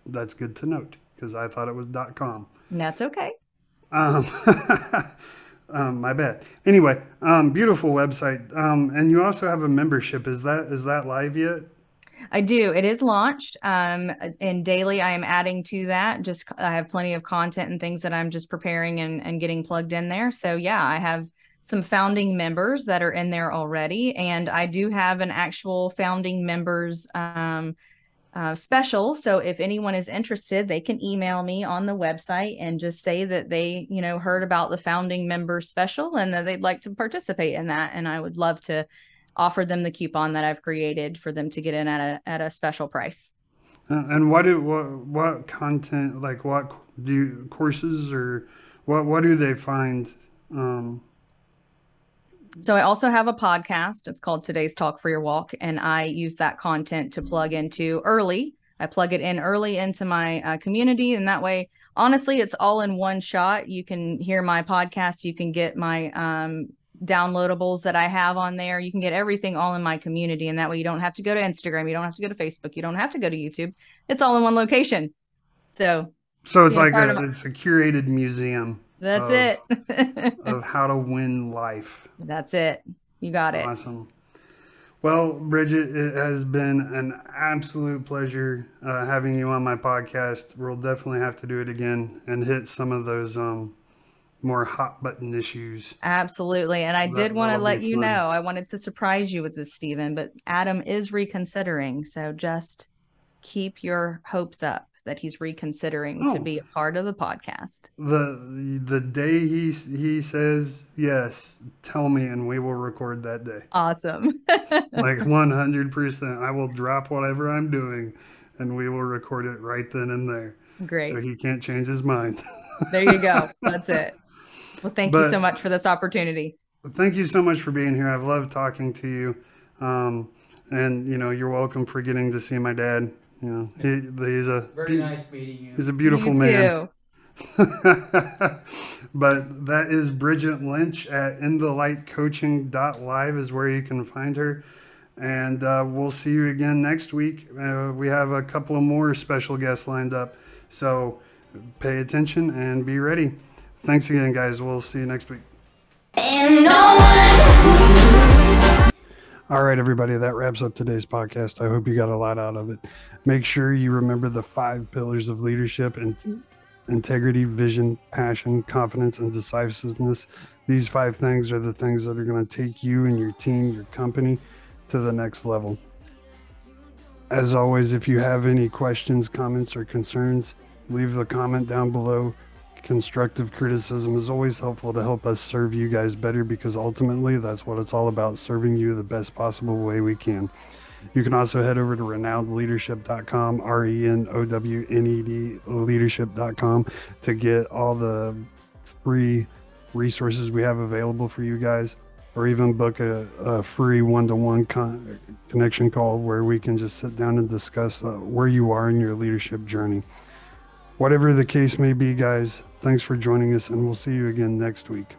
That's good to note, because I thought it was dot com. That's okay. Um, um, my bad. Anyway, um, beautiful website. Um, and you also have a membership. Is that, is that live yet? I do. It is launched. Um, and daily I am adding to that. Just, I have plenty of content and things that I'm just preparing and, and getting plugged in there. So yeah, I have some founding members that are in there already. And I do have an actual founding members, um, Uh, special. So if anyone is interested, they can email me on the website and just say that they, you know, heard about the founding member special and that they'd like to participate in that. And I would love to offer them the coupon that I've created for them to get in at a, at a special price. Uh, and what do, what, what content, like what do you, courses or what, what do they find? Um, So I also have a podcast. It's called Today's Talk for Your Walk. And I use that content to plug into early. I plug it in early into my uh, community. And that way, honestly, it's all in one shot. You can hear my podcast. You can get my um, downloadables that I have on there. You can get everything all in my community. And that way you don't have to go to Instagram. You don't have to go to Facebook. You don't have to go to YouTube. It's all in one location. So, so it's like a, my- it's a curated museum. That's of, it. Of how to win life. That's it. You got it. Awesome. Well, Bridget, it has been an absolute pleasure uh, having you on my podcast. We'll definitely have to do it again and hit some of those um, more hot button issues. Absolutely. And I that, did want to let you fun. know, I wanted to surprise you with this, Stephen, but Adam is reconsidering. So just keep your hopes up that he's reconsidering oh. to be a part of the podcast. The the day he he says yes, tell me and we will record that day. Awesome. Like one hundred percent. I will drop whatever I'm doing and we will record it right then and there. Great. So he can't change his mind. There you go. That's it. Well, thank but, you so much for this opportunity. Thank you so much for being here. I've loved talking to you. Um, and, you know, you're welcome for getting to see my dad. You know, he, he's a very nice meeting you. He's a beautiful you man. Too. But that is Bridget Lynch at in the light coaching dot live is where you can find her. And uh, we'll see you again next week. Uh, we have a couple of more special guests lined up. So pay attention and be ready. Thanks again, guys. We'll see you next week. And no one. All right, everybody, that wraps up today's podcast. I hope you got a lot out of it. Make sure you remember the five pillars of leadership and integrity, vision, passion, confidence, and decisiveness. These five things are the things that are going to take you and your team, your company, to the next level. As always, if you have any questions, comments, or concerns, leave a comment down below. Constructive criticism is always helpful to help us serve you guys better, because ultimately that's what it's all about, serving you the best possible way we can. You can also head over to renowned leadership dot com, R E N O W N E D leadership dot com, to get all the free resources we have available for you guys, or even book a, a free one-to-one con- connection call where we can just sit down and discuss uh, where you are in your leadership journey. Whatever the case may be, guys, thanks for joining us, and we'll see you again next week.